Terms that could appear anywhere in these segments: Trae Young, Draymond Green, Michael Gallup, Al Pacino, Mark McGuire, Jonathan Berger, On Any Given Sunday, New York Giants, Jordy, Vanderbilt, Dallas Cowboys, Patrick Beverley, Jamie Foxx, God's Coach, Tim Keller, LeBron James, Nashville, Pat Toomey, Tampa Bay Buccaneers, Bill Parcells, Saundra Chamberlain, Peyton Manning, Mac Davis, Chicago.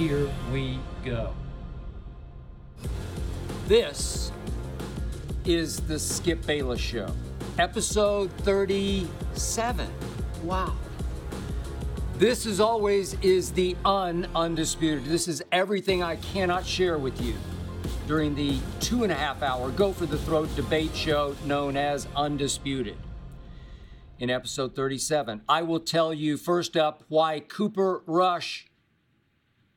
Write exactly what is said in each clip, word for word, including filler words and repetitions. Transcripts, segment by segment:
Here we go. This is the Skip Bayless Show, episode thirty-seven. Wow. This, as always, is the un Undisputed. This is everything I cannot share with you during the two and a half hour Go for the Throat debate show known as Undisputed. In episode thirty-seven, I will tell you first up why Cooper Rush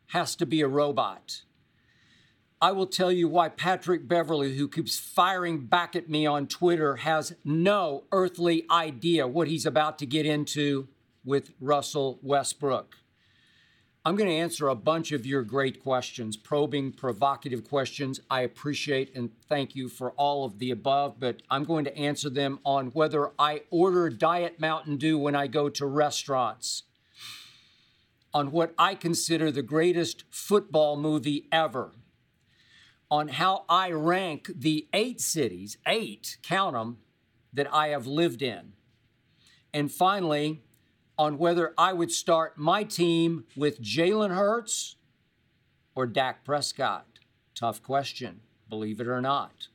has to be a robot. I will tell you why Patrick Beverley, who keeps firing back at me on Twitter, has no earthly idea what he's about to get into with Russell Westbrook. I'm going to answer a bunch of your great questions, probing, provocative questions. I appreciate and thank you for all of the above, but I'm going to answer them on whether I order Diet Mountain Dew when I go to restaurants, on what I consider the greatest football movie ever, on how I rank the eight cities, eight, count them, that I have lived in. And finally, on whether I would start my team with Jalen Hurts or Dak Prescott. Tough question, believe it or not.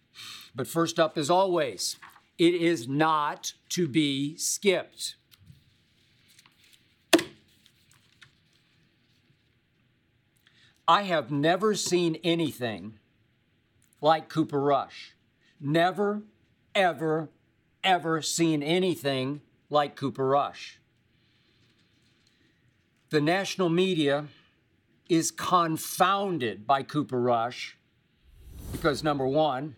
But first up, as always, it is not to be skipped. I have never seen anything like Cooper Rush. Never, ever, ever seen anything like Cooper Rush. The national media is confounded by Cooper Rush because, number one,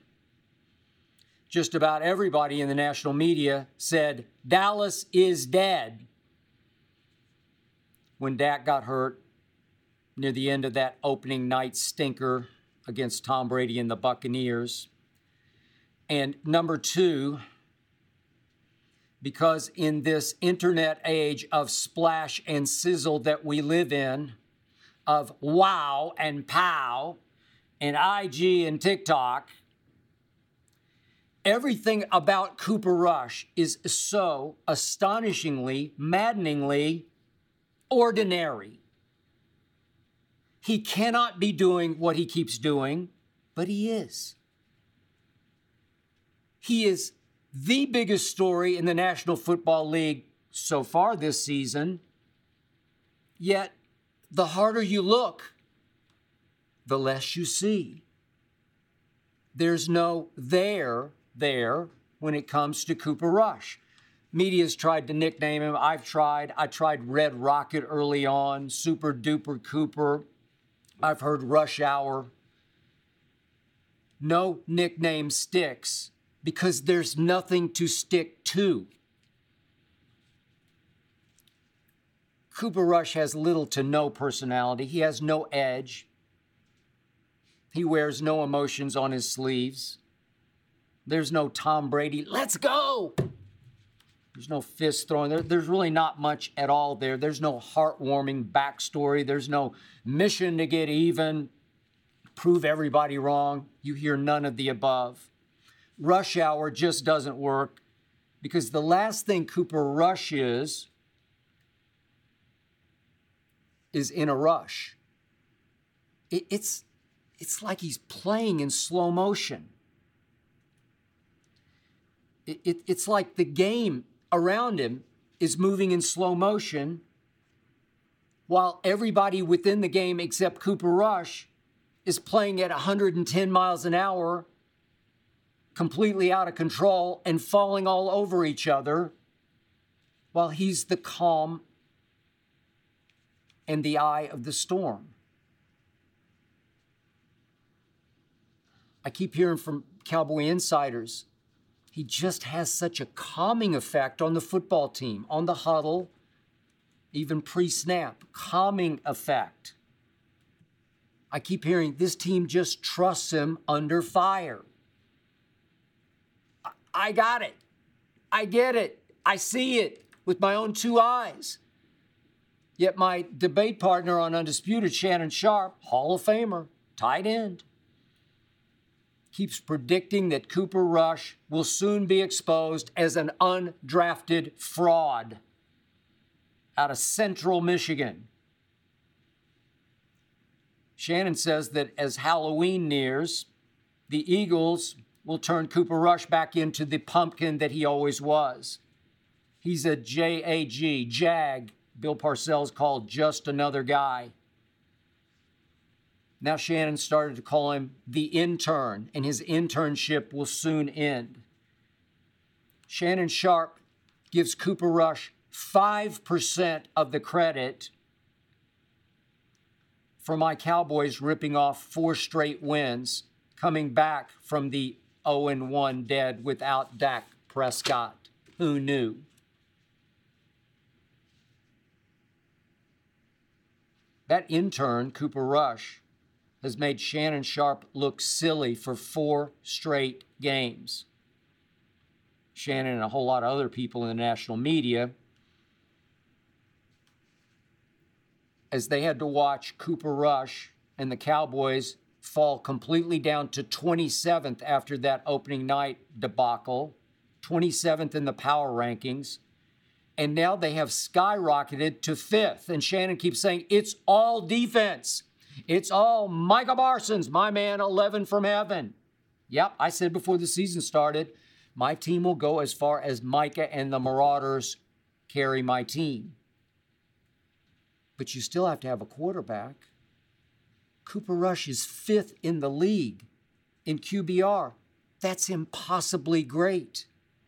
just about everybody in the national media said, Dallas is dead, when Dak got hurt near the end of that opening night stinker against Tom Brady and the Buccaneers. And number two, because in this internet age of splash and sizzle that we live in, of wow and pow and I G and TikTok, everything about Cooper Rush is so astonishingly, maddeningly ordinary. He cannot be doing what he keeps doing, but he is. He is the biggest story in the National Football League so far this season. Yet, the harder you look, the less you see. There's no there there when it comes to Cooper Rush. Media's tried to nickname him. I've tried. I tried Red Rocket early on, Super Duper Cooper. I've heard Rush Hour. No nickname sticks because there's nothing to stick to. Cooper Rush has little to no personality. He has no edge. He wears no emotions on his sleeves. There's no Tom Brady, let's go! There's no fist throwing. There, there's really not much at all there. There's no heartwarming backstory. There's no mission to get even, prove everybody wrong. You hear none of the above. Rush Hour just doesn't work because the last thing Cooper Rush is, is in a rush. It, it's, it's like he's playing in slow motion. It, it, it's like the game around him is moving in slow motion while everybody within the game except Cooper Rush is playing at one hundred ten miles an hour, completely out of control and falling all over each other while he's the calm and the eye of the storm. I keep hearing from Cowboy insiders, he just has such a calming effect on the football team, on the huddle, even pre-snap, calming effect. I keep hearing this team just trusts him under fire. I, I got it. I get it. I see it with my own two eyes. Yet my debate partner on Undisputed, Shannon Sharpe, Hall of Famer, tight end, keeps predicting that Cooper Rush will soon be exposed as an undrafted fraud out of Central Michigan. Shannon says that as Halloween nears, the Eagles will turn Cooper Rush back into the pumpkin that he always was. He's a J A G, Jag, Bill Parcells called just another guy. Now Shannon started to call him the intern, and his internship will soon end. Shannon Sharpe gives Cooper Rush five percent of the credit for my Cowboys ripping off four straight wins, coming back from the oh and one dead without Dak Prescott. Who knew? That intern, Cooper Rush, has made Shannon Sharpe look silly for four straight games. Shannon and a whole lot of other people in the national media, as they had to watch Cooper Rush and the Cowboys fall completely down to twenty-seventh after that opening night debacle, twenty-seventh in the power rankings, and now they have skyrocketed to fifth. And Shannon keeps saying, it's all defense. It's all Micah Parsons, my man, eleven from heaven. Yep, I said before the season started, my team will go as far as Micah and the Marauders carry my team. But you still have to have a quarterback. Cooper Rush is fifth in the league in Q B R. That's impossibly great.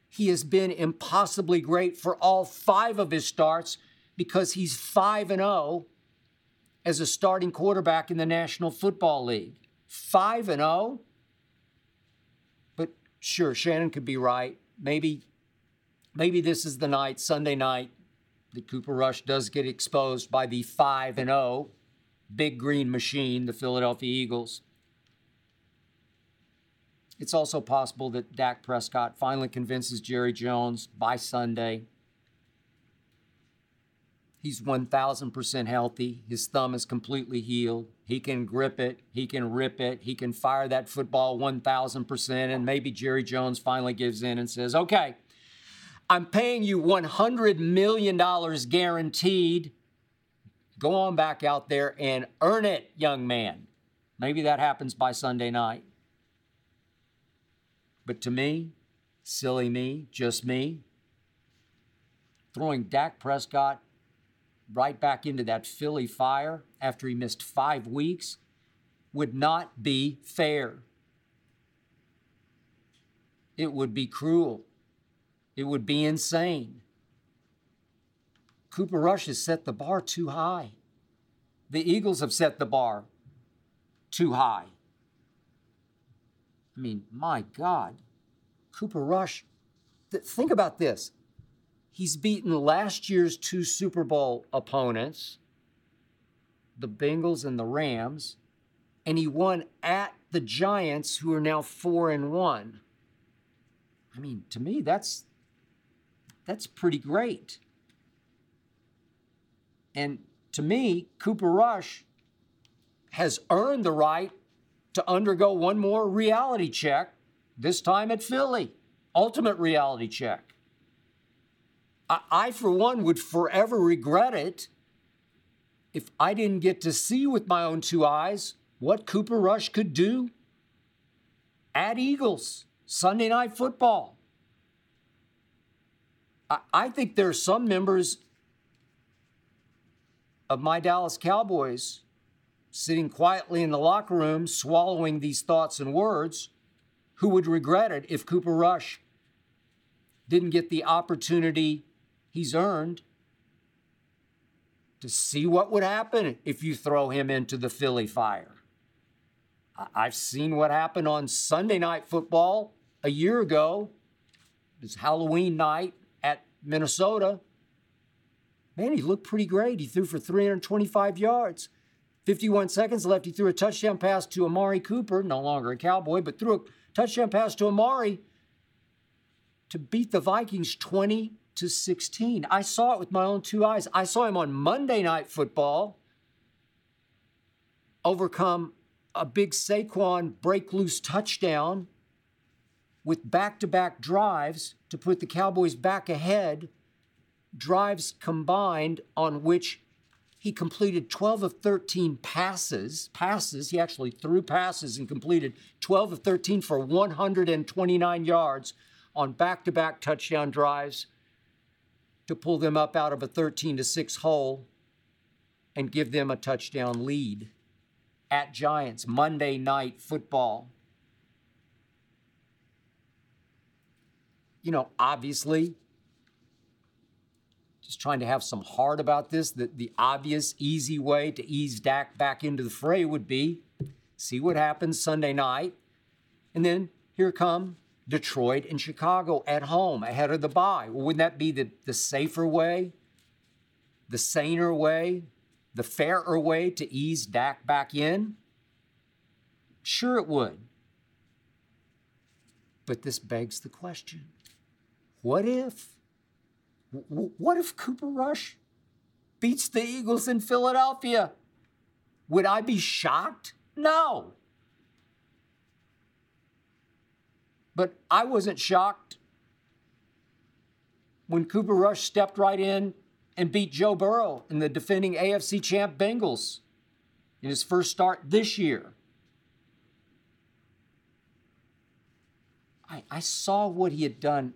He has been impossibly great for all five of his starts because he's five and oh as a starting quarterback in the National Football League. five and oh? But sure, Shannon could be right. Maybe, maybe this is the night, Sunday night, that Cooper Rush does get exposed by the five and oh big green machine, the Philadelphia Eagles. It's also possible that Dak Prescott finally convinces Jerry Jones by Sunday he's one thousand percent healthy. His thumb is completely healed. He can grip it. He can rip it. He can fire that football one thousand percent. And maybe Jerry Jones finally gives in and says, okay, I'm paying you one hundred million dollars guaranteed. Go on back out there and earn it, young man. Maybe that happens by Sunday night. But to me, silly me, just me, throwing Dak Prescott right back into that Philly fire after he missed five weeks would not be fair. It would be cruel. It would be insane. Cooper Rush has set the bar too high. The Eagles have set the bar too high. I mean, my God, Cooper Rush, th- think about this. He's beaten last year's two Super Bowl opponents, the Bengals and the Rams, and he won at the Giants, who are now four and one. I mean, to me, that's that's pretty great. And to me, Cooper Rush has earned the right to undergo one more reality check, this time at Philly, ultimate reality check. I, I for one, would forever regret it if I didn't get to see with my own two eyes what Cooper Rush could do at Eagles, Sunday Night Football. I, I think there are some members of my Dallas Cowboys sitting quietly in the locker room, swallowing these thoughts and words, who would regret it if Cooper Rush didn't get the opportunity he's earned to see what would happen if you throw him into the Philly fire. I- I've seen what happened on Sunday Night Football a year ago. It was Halloween night at Minnesota. Man, he looked pretty great. He threw for three hundred twenty-five yards. fifty-one seconds left, he threw a touchdown pass to Amari Cooper, no longer a Cowboy, but threw a touchdown pass to Amari to beat the Vikings twenty to sixteen. I saw it with my own two eyes. I saw him on Monday Night Football overcome a big Saquon break-loose touchdown with back-to-back drives to put the Cowboys back ahead, drives combined on which He completed twelve of thirteen passes. Passes. He actually threw passes and completed twelve of thirteen for one hundred twenty-nine yards on back-to-back touchdown drives to pull them up out of a thirteen to six hole and give them a touchdown lead at Giants, Monday Night Football. You know, obviously, just trying to have some heart about this, that the obvious, easy way to ease Dak back into the fray would be see what happens Sunday night. And then here come Detroit and Chicago at home ahead of the bye. Well, wouldn't that be the, the safer way, the saner way, the fairer way to ease Dak back in? Sure it would. But this begs the question, what if? What if Cooper Rush beats the Eagles in Philadelphia? Would I be shocked? No. But I wasn't shocked when Cooper Rush stepped right in and beat Joe Burrow and the defending A F C champ Bengals in his first start this year. I, I saw what he had done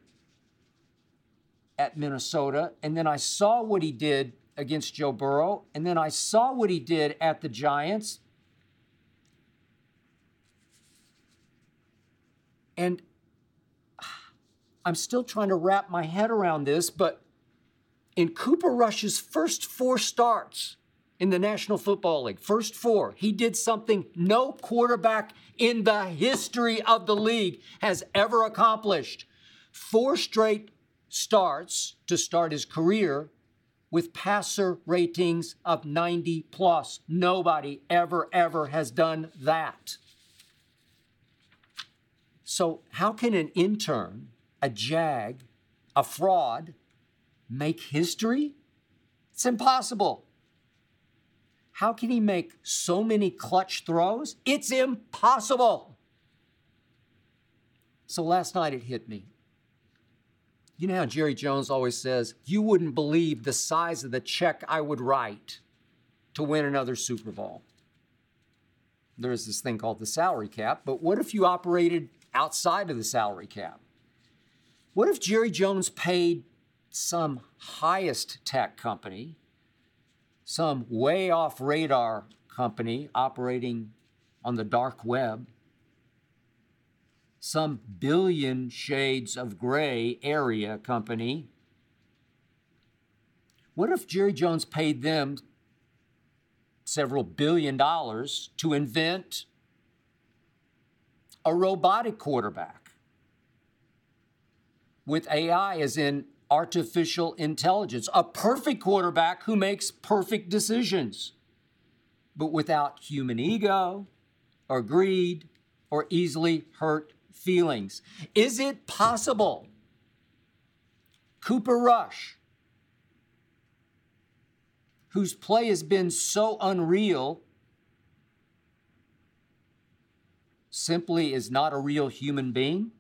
at Minnesota, and then I saw what he did against Joe Burrow, and then I saw what he did at the Giants. And I'm still trying to wrap my head around this, but in Cooper Rush's first four starts in the National Football League, first four, he did something no quarterback in the history of the league has ever accomplished. Four straight starts to start his career with passer ratings of ninety plus. Nobody ever, ever has done that. So how can an intern, a jag, a fraud, make history? It's impossible. How can he make so many clutch throws? It's impossible. So last night it hit me. You know how Jerry Jones always says, you wouldn't believe the size of the check I would write to win another Super Bowl. There is this thing called the salary cap, but what if you operated outside of the salary cap? What if Jerry Jones paid some highest tech company, some way off radar company operating on the dark web, some billion shades of gray area company? What if Jerry Jones paid them several billion dollars to invent a robotic quarterback with A I as in artificial intelligence, a perfect quarterback who makes perfect decisions, but without human ego or greed or easily hurt feelings? Is it possible? Cooper Rush, whose play has been so unreal, simply is not a real human being?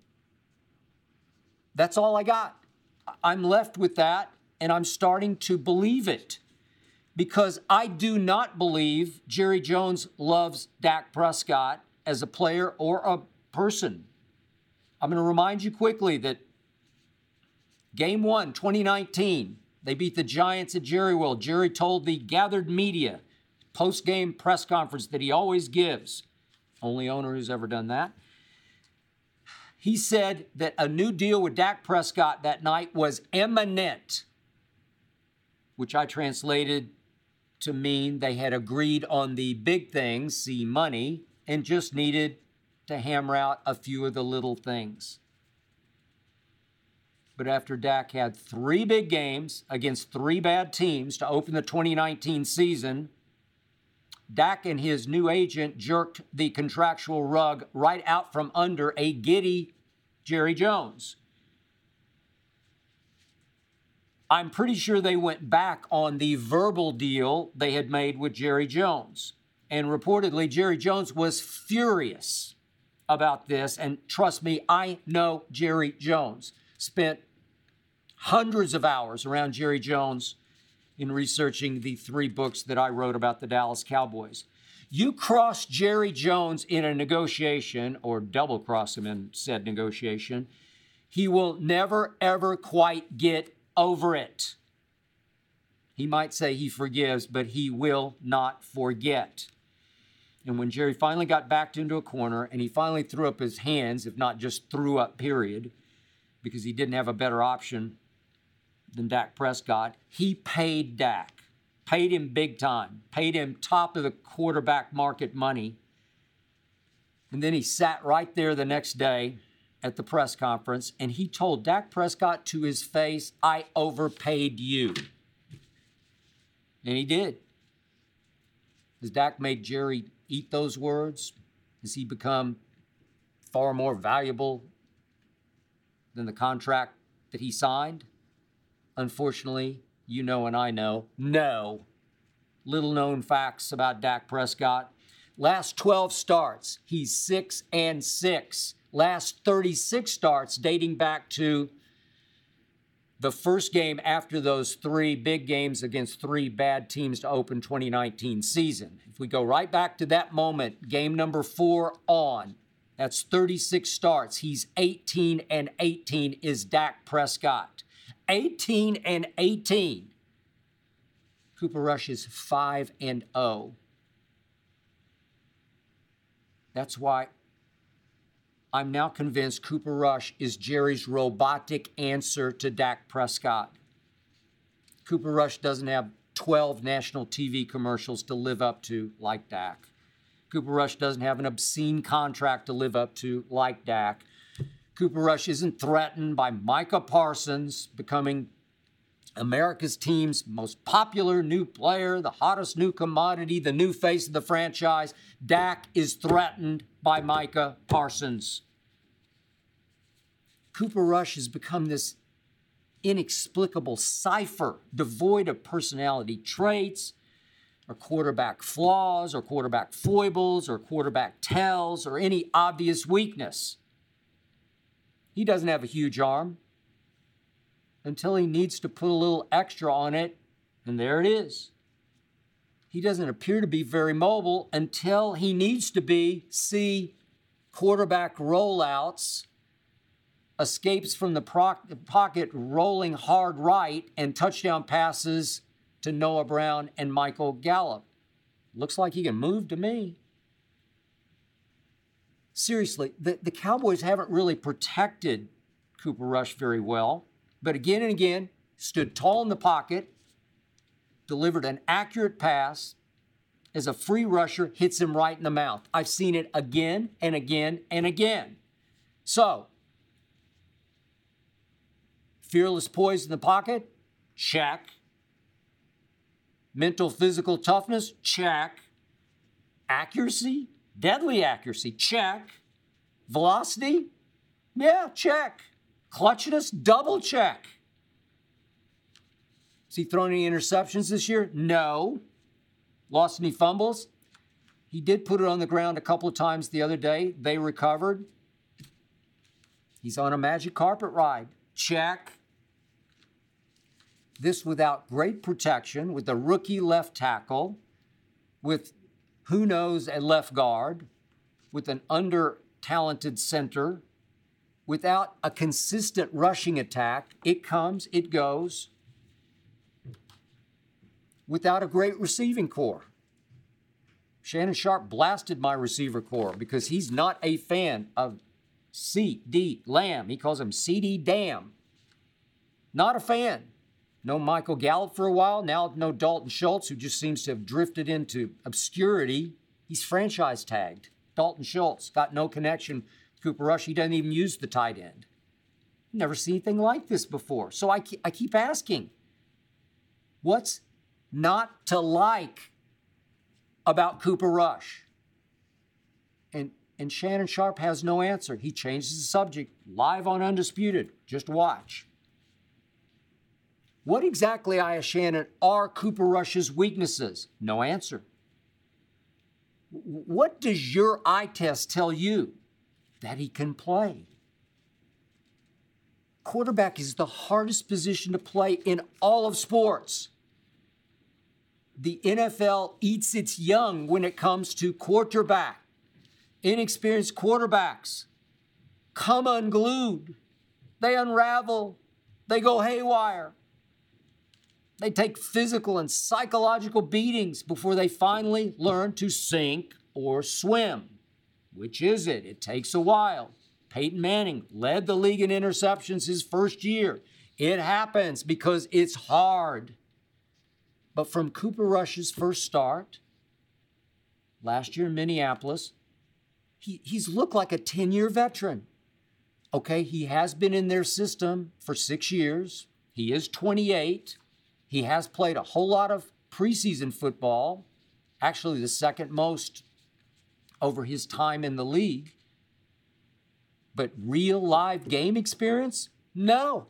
That's all I got. I'm left with that, and I'm starting to believe it, because I do not believe Jerry Jones loves Dak Prescott as a player or a person. I'm going to remind you quickly that game one, twenty nineteen, they beat the Giants at Jerry World. Jerry told the gathered media post-game press conference that he always gives, only owner who's ever done that. He said that a new deal with Dak Prescott that night was imminent, which I translated to mean they had agreed on the big things, see money, and just needed to hammer out a few of the little things. But after Dak had three big games against three bad teams to open the twenty nineteen season, Dak and his new agent jerked the contractual rug right out from under a giddy Jerry Jones. I'm pretty sure they went back on the verbal deal they had made with Jerry Jones. And reportedly, Jerry Jones was furious about this, and trust me, I know Jerry Jones. Spent hundreds of hours around Jerry Jones in researching the three books that I wrote about the Dallas Cowboys. You crossed Jerry Jones in a negotiation, or double-crossed him in said negotiation, he will never, ever quite get over it. He might say he forgives, but he will not forget. And when Jerry finally got backed into a corner and he finally threw up his hands, if not just threw up, period, because he didn't have a better option than Dak Prescott, he paid Dak. Paid him big time, paid him top of the quarterback market money. And then he sat right there the next day at the press conference, and he told Dak Prescott to his face, I overpaid you. And he did. Has Dak made Jerry eat those words? Has he become far more valuable than the contract that he signed? Unfortunately, you know and I know, no. Little known facts about Dak Prescott. Last twelve starts, he's six and six. Last thirty-six starts dating back to the first game after those three big games against three bad teams to open twenty nineteen season. If we go right back to that moment, game number four on, that's thirty-six starts. He's eighteen and eighteen is Dak Prescott. eighteen and eighteen. Cooper Rush is five and oh. That's why I'm now convinced Cooper Rush is Jerry's robotic answer to Dak Prescott. Cooper Rush doesn't have twelve national T V commercials to live up to like Dak. Cooper Rush doesn't have an obscene contract to live up to like Dak. Cooper Rush isn't threatened by Micah Parsons becoming America's team's most popular new player, the hottest new commodity, the new face of the franchise. Dak is threatened by Micah Parsons. Cooper Rush has become this inexplicable cipher devoid of personality traits or quarterback flaws or quarterback foibles or quarterback tells or any obvious weakness. He doesn't have a huge arm until he needs to put a little extra on it, and there it is. He doesn't appear to be very mobile until he needs to be. See quarterback rollouts, escapes from the proc- pocket rolling hard right, and touchdown passes to Noah Brown and Michael Gallup. Looks like he can move to me. Seriously, the, the Cowboys haven't really protected Cooper Rush very well, but again and again, stood tall in the pocket, delivered an accurate pass as a free rusher hits him right in the mouth. I've seen it again and again and again. So, fearless poise in the pocket, check. Mental, physical toughness, check. Accuracy? Deadly accuracy, check. Velocity, yeah, check. Clutchness, double check. Has he thrown any interceptions this year? No. Lost any fumbles? He did put it on the ground a couple of times the other day. They recovered. He's on a magic carpet ride, check. This without great protection, with a rookie left tackle, with who knows a left guard, with an under-talented center, without a consistent rushing attack. It comes, it goes. Without a great receiving corps. Shannon Sharpe blasted my receiver corps because he's not a fan of C D Lamb. He calls him C D Damn. Not a fan. No Michael Gallup for a while, now no Dalton Schultz, who just seems to have drifted into obscurity. He's franchise tagged. Dalton Schultz got no connection with Cooper Rush. He doesn't even use the tight end. Never seen anything like this before. So I, I keep asking, what's not to like about Cooper Rush? And, and Shannon Sharpe has no answer. He changes the subject live on Undisputed. Just watch. What exactly, I asked Shannon, are Cooper Rush's weaknesses? No answer. What does your eye test tell you? That he can play. Quarterback is the hardest position to play in all of sports. the N F L eats its young when it comes to quarterback. Inexperienced quarterbacks come unglued. They unravel. They go haywire. They take physical and psychological beatings before they finally learn to sink or swim. Which is it? It takes a while. Peyton Manning led the league in interceptions his first year. It happens because it's hard. But from Cooper Rush's first start, last year in Minneapolis, he, he's looked like a ten-year veteran. Okay, he has been in their system for six years. He is twenty-eight. He has played a whole lot of preseason football, actually the second most over his time in the league. But real live game experience? No.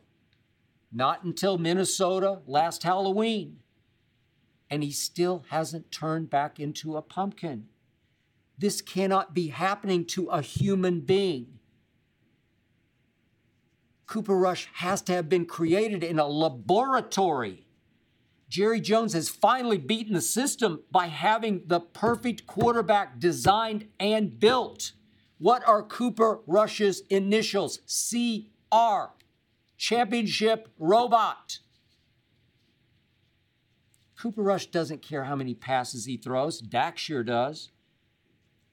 Not until Minnesota last Halloween. And he still hasn't turned back into a pumpkin. This cannot be happening to a human being. Cooper Rush has to have been created in a laboratory. Jerry Jones has finally beaten the system by having the perfect quarterback designed and built. What are Cooper Rush's initials? C R. Championship Robot. Cooper Rush doesn't care how many passes he throws. Dak sure does.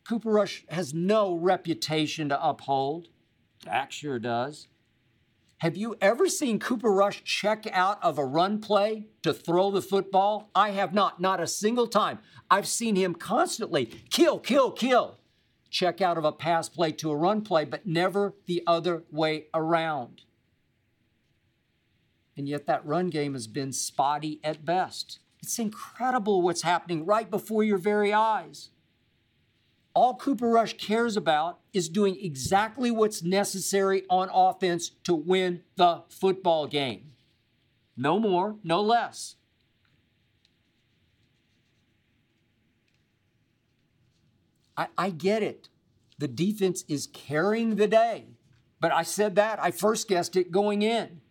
Cooper Rush has no reputation to uphold. Dak sure does. Have you ever seen Cooper Rush check out of a run play to throw the football? I have not, not a single time. I've seen him constantly kill, kill, kill, check out of a pass play to a run play, but never the other way around. And yet that run game has been spotty at best. It's incredible what's happening right before your very eyes. All Cooper Rush cares about is doing exactly what's necessary on offense to win the football game. No more, no less. I, I get it. The defense is carrying the day. But I said that. I first guessed it going in.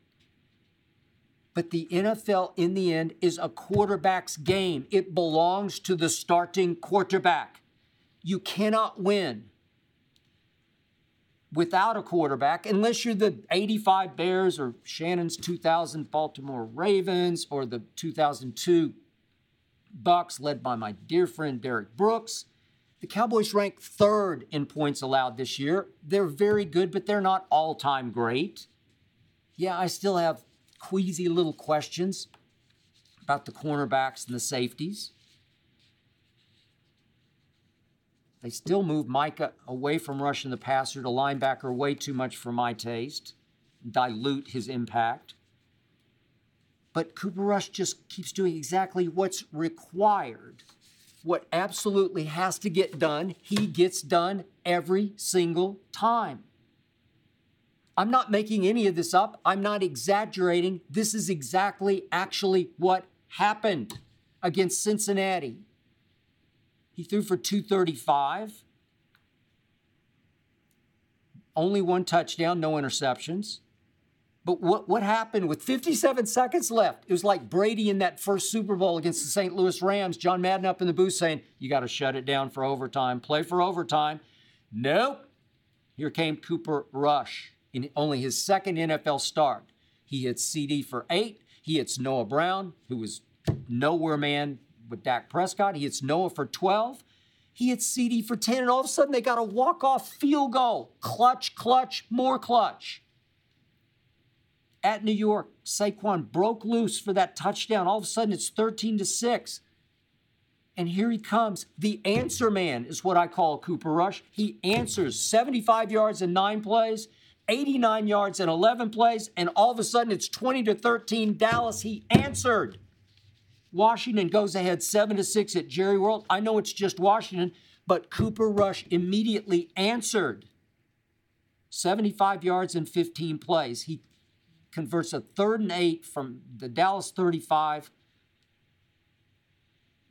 But the N F L, in the end, is a quarterback's game. It belongs to the starting quarterback. You cannot win without a quarterback unless you're the eighty-five Bears or Shannon's two thousand Baltimore Ravens or the two thousand two Bucks led by my dear friend Derek Brooks. The Cowboys rank third in points allowed this year. They're very good, but they're not all-time great. Yeah, I still have queasy little questions about the cornerbacks and the safeties. They still move Micah away from rushing the passer to linebacker way too much for my taste, dilute his impact. But Cooper Rush just keeps doing exactly what's required. What absolutely has to get done, he gets done every single time. I'm not making any of this up. I'm not exaggerating. This is exactly actually what happened against Cincinnati. He threw for two thirty-five. Only one touchdown, no interceptions. But what, what happened with fifty-seven seconds left? It was like Brady in that first Super Bowl against the Saint Louis Rams. John Madden up in the booth saying, you got to shut it down for overtime. Play for overtime. Nope. Here came Cooper Rush in only his second N F L start. He hits C D for eight. He hits Noah Brown, who was nowhere man with Dak Prescott. He hits Noah for twelve. He hits C D for ten, and all of a sudden they got a walk-off field goal. Clutch, clutch, more clutch. At New York, Saquon broke loose for that touchdown. All of a sudden it's thirteen to six. And here he comes. The answer man is what I call Cooper Rush. He answers seventy-five yards in nine plays, eighty-nine yards in eleven plays, and all of a sudden it's twenty to thirteen Dallas. He answered. Washington goes ahead seven to six at Jerry World. I know it's just Washington, but Cooper Rush immediately answered. seventy-five yards in fifteen plays. He converts a third and eight from the Dallas thirty-five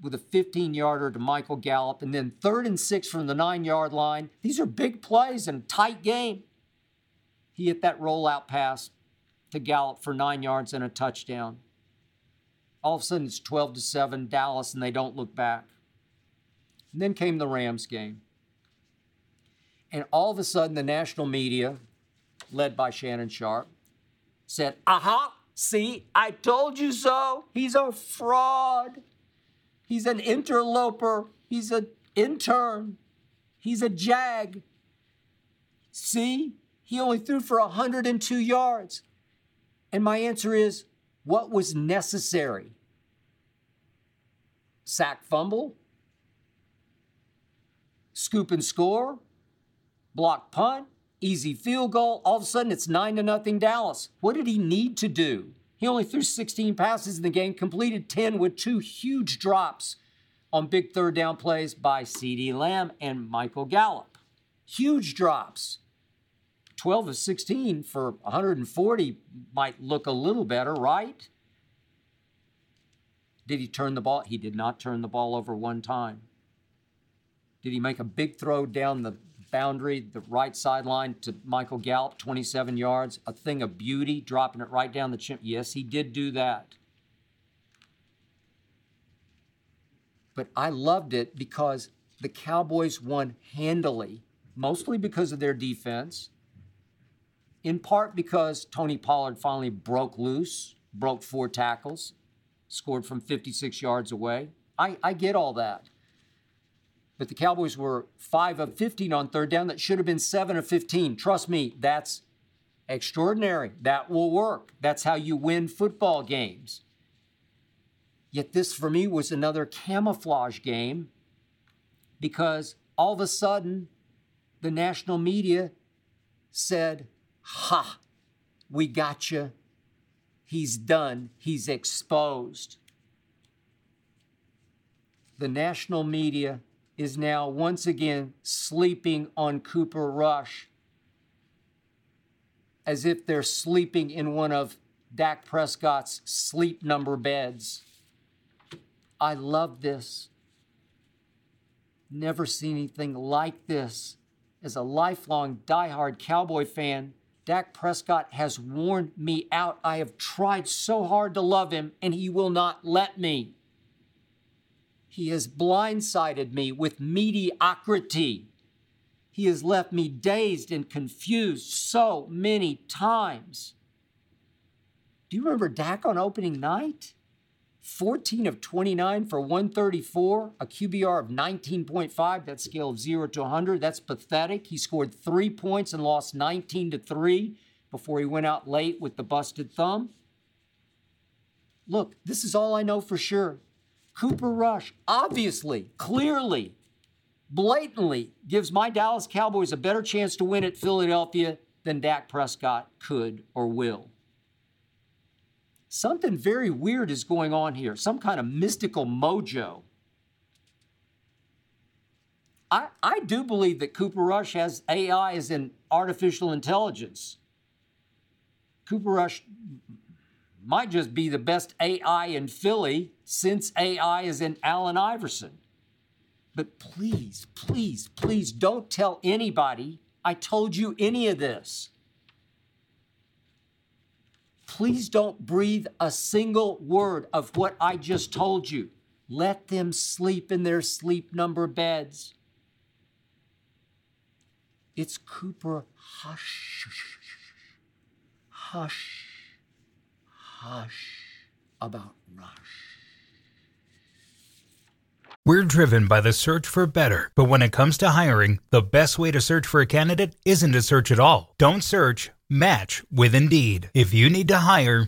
with a fifteen-yarder to Michael Gallup, and then third and six from the nine-yard line. These are big plays in a tight game. He hit that rollout pass to Gallup for nine yards and a touchdown. all of a sudden it's twelve to seven Dallas, and they don't look back. And then came the Rams game. And all of a sudden the national media, led by Shannon Sharpe, said, aha, see, I told you so. He's a fraud. He's an interloper. He's an intern. He's a jag. See, he only threw for one hundred two yards. And my answer is, what was necessary? Sack fumble? Scoop and score? Block punt? Easy field goal? All of a sudden, it's nine to nothing Dallas. What did he need to do? He only threw sixteen passes in the game, completed ten with two huge drops on big third down plays by C D Lamb and Michael Gallup. Huge drops. twelve of sixteen for one hundred forty might look a little better, right? Did he turn the ball? He did not turn the ball over one time. Did he make a big throw down the boundary, the right sideline to Michael Gallup, twenty-seven yards, a thing of beauty, dropping it right down the chimney? Yes, he did do that. But I loved it because the Cowboys won handily, mostly because of their defense, in part because Tony Pollard finally broke loose, broke four tackles, scored from fifty-six yards away. I, I get all that. But the Cowboys were five of fifteen on third down. That should have been seven of fifteen. Trust me, that's extraordinary. That will work. That's how you win football games. Yet this, for me, was another camouflage game because all of a sudden the national media said, ha, we got you. He's done. He's exposed. The national media is now once again sleeping on Cooper Rush as if they're sleeping in one of Dak Prescott's sleep number beds. I love this. Never seen anything like this. As a lifelong diehard Cowboy fan, Dak Prescott has worn me out. I have tried so hard to love him, and he will not let me. He has blindsided me with mediocrity. He has left me dazed and confused so many times. Do you remember Dak on opening night? fourteen of twenty-nine for one thirty-four, a Q B R of nineteen point five, that scale of zero to one hundred. That's pathetic. He scored three points and lost nineteen to three before he went out late with the busted thumb. Look, this is all I know for sure. Cooper Rush obviously, clearly, blatantly gives my Dallas Cowboys a better chance to win at Philadelphia than Dak Prescott could or will. Something very weird is going on here, some kind of mystical mojo. I, I do believe that Cooper Rush has A I as in artificial intelligence. Cooper Rush might just be the best A I in Philly since A I is in Allen Iverson. But please, please, please don't tell anybody I told you any of this. Please don't breathe a single word of what I just told you. Let them sleep in their sleep number beds. It's Cooper. Hush, hush. Hush about Rush. We're driven by the search for better, but when it comes to hiring, the best way to search for a candidate isn't to search at all. Don't search, match with Indeed. If you need to hire,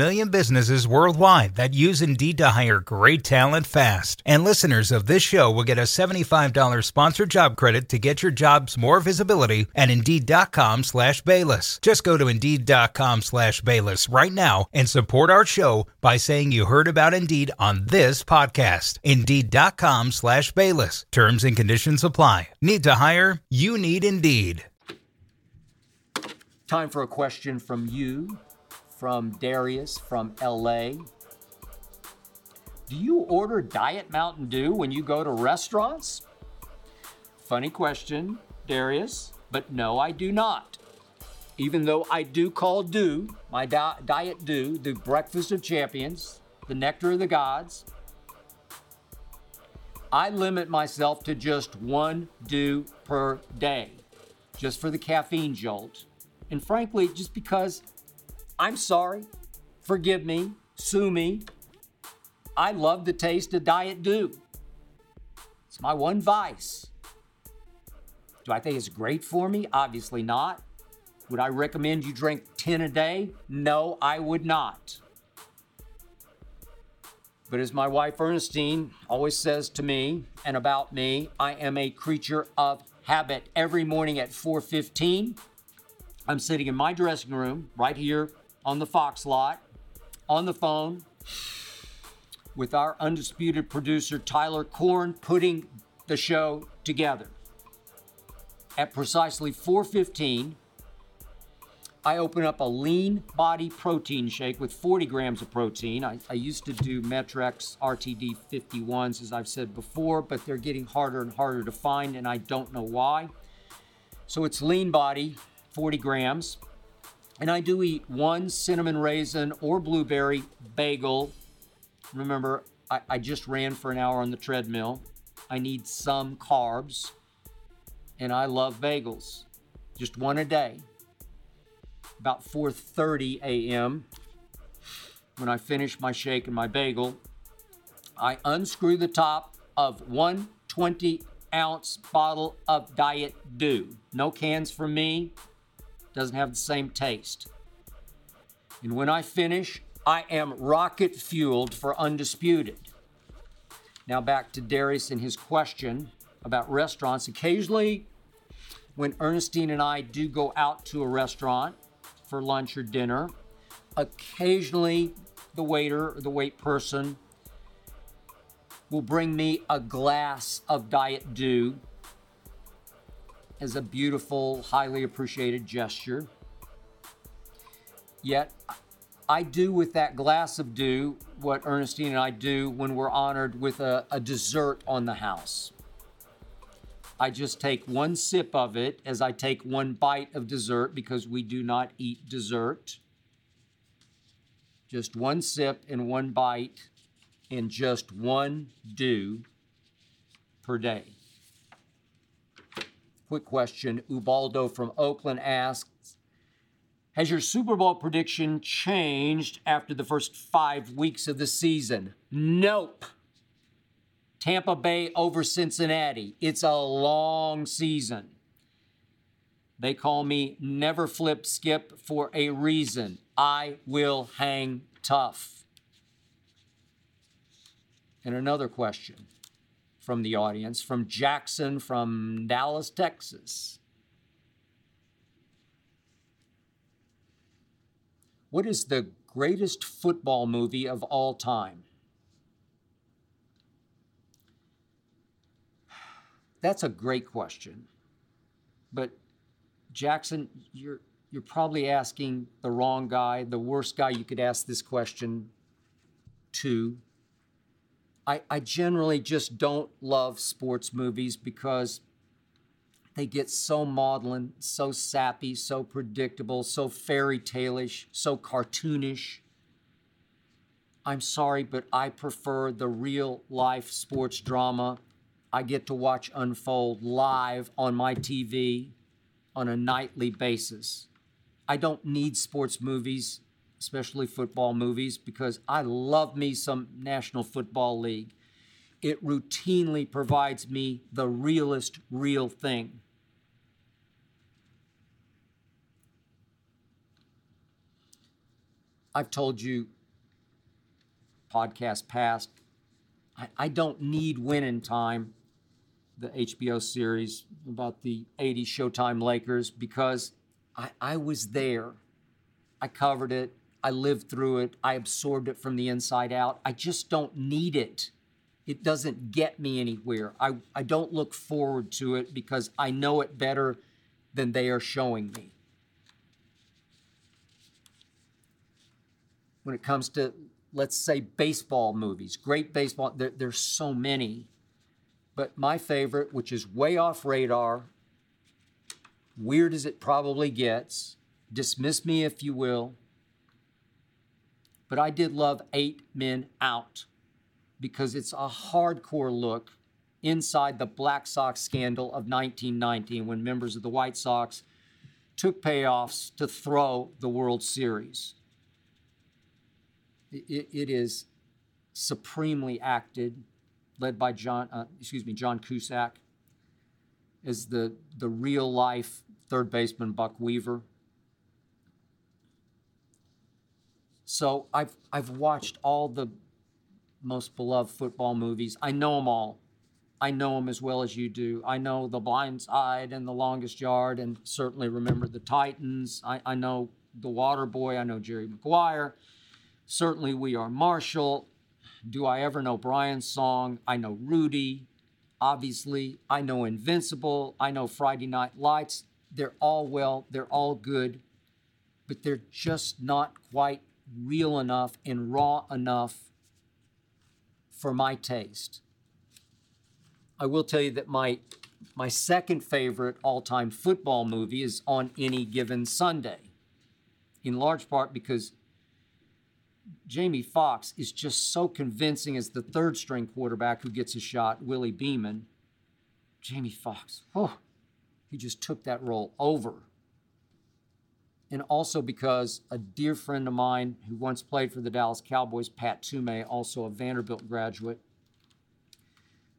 million businesses worldwide that use Indeed to hire great talent fast. And listeners of this show will get a seventy-five dollars sponsored job credit to get your jobs more visibility at Indeed.com slash Bayless. Just go to Indeed.com slash Bayless right now and support our show by saying you heard about Indeed on this podcast. Indeed.com slash Bayless. Terms and conditions apply. Need to hire? You need Indeed. Time for a question from you, from Darius, from L A. Do you order Diet Mountain Dew when you go to restaurants? Funny question, Darius, but no, I do not. Even though I do call Dew, my di- Diet Dew, the breakfast of champions, the nectar of the gods, I limit myself to just one Dew per day, just for the caffeine jolt. And frankly, just because I'm sorry, forgive me, sue me, I love the taste of Diet Dew. It's my one vice. Do I think it's great for me? Obviously not. Would I recommend you drink ten a day? No, I would not. But as my wife Ernestine always says to me and about me, I am a creature of habit. Every morning at four fifteen, I'm sitting in my dressing room right here on the Fox lot, on the phone with our Undisputed producer, Tyler Korn, putting the show together. At precisely four fifteen, I open up a lean body protein shake with forty grams of protein. I, I used to do Metrex R T D fifty-ones, as I've said before, but they're getting harder and harder to find, and I don't know why. So it's lean body, forty grams, and I do eat one cinnamon raisin or blueberry bagel. Remember, I, I just ran for an hour on the treadmill. I need some carbs, and I love bagels. Just one a day. About four thirty a.m., when I finish my shake and my bagel, I unscrew the top of one twenty-ounce bottle of Diet Dew. No cans for me. Doesn't have the same taste. And when I finish, I am rocket fueled for Undisputed. Now back to Darius and his question about restaurants. Occasionally, when Ernestine and I do go out to a restaurant for lunch or dinner, occasionally the waiter or the wait person will bring me a glass of Diet Dew as a beautiful, highly appreciated gesture. Yet, I do with that glass of dew what Ernestine and I do when we're honored with a, a dessert on the house. I just take one sip of it as I take one bite of dessert because we do not eat dessert. Just one sip and one bite and just one dew per day. Quick question, Ubaldo from Oakland asks, has your Super Bowl prediction changed after the first five weeks of the season? Nope. Tampa Bay over Cincinnati. It's a long season. They call me Never Flip Skip for a reason. I will hang tough. And another question from the audience, from Jackson, from Dallas, Texas. What is the greatest football movie of all time? That's a great question. But Jackson, you're you're probably asking the wrong guy, the worst guy you could ask this question to. I, I generally just don't love sports movies because they get so maudlin, so sappy, so predictable, so fairy tale-ish, so cartoonish. I'm sorry, but I prefer the real life sports drama I get to watch unfold live on my T V on a nightly basis. I don't need sports movies, especially football movies, because I love me some National Football League. It routinely provides me the realest real thing. I've told you, podcast past, I, I don't need winning time, the H B O series about the eighties Showtime Lakers, because I, I was there. I covered it. I lived through it. I absorbed it from the inside out. I just don't need it. It doesn't get me anywhere. I, I don't look forward to it because I know it better than they are showing me. When it comes to, let's say, baseball movies, great baseball, there, there's so many. But my favorite, which is way off radar, weird as it probably gets, dismiss me if you will, but I did love Eight Men Out, because it's a hardcore look inside the Black Sox scandal of nineteen nineteen, when members of the White Sox took payoffs to throw the World Series. It, it is supremely acted, led by John, uh, excuse me, John Cusack, as the, the real-life third baseman Buck Weaver. So I've I've watched all the most beloved football movies. I know them all. I know them as well as you do. I know The Blind Side and The Longest Yard, and certainly Remember the Titans. I, I know The Waterboy. I know Jerry Maguire. Certainly We Are Marshall. Do I ever know Brian's Song? I know Rudy, obviously. I know Invincible. I know Friday Night Lights. They're all well. They're all good. But they're just not quite real enough and raw enough for my taste. I will tell you that my my second favorite all-time football movie is On Any Given Sunday, in large part because Jamie Foxx is just so convincing as the third-string quarterback who gets a shot, Willie Beeman. Jamie Foxx, oh, he just took that role over. And also because a dear friend of mine who once played for the Dallas Cowboys, Pat Toomey, also a Vanderbilt graduate,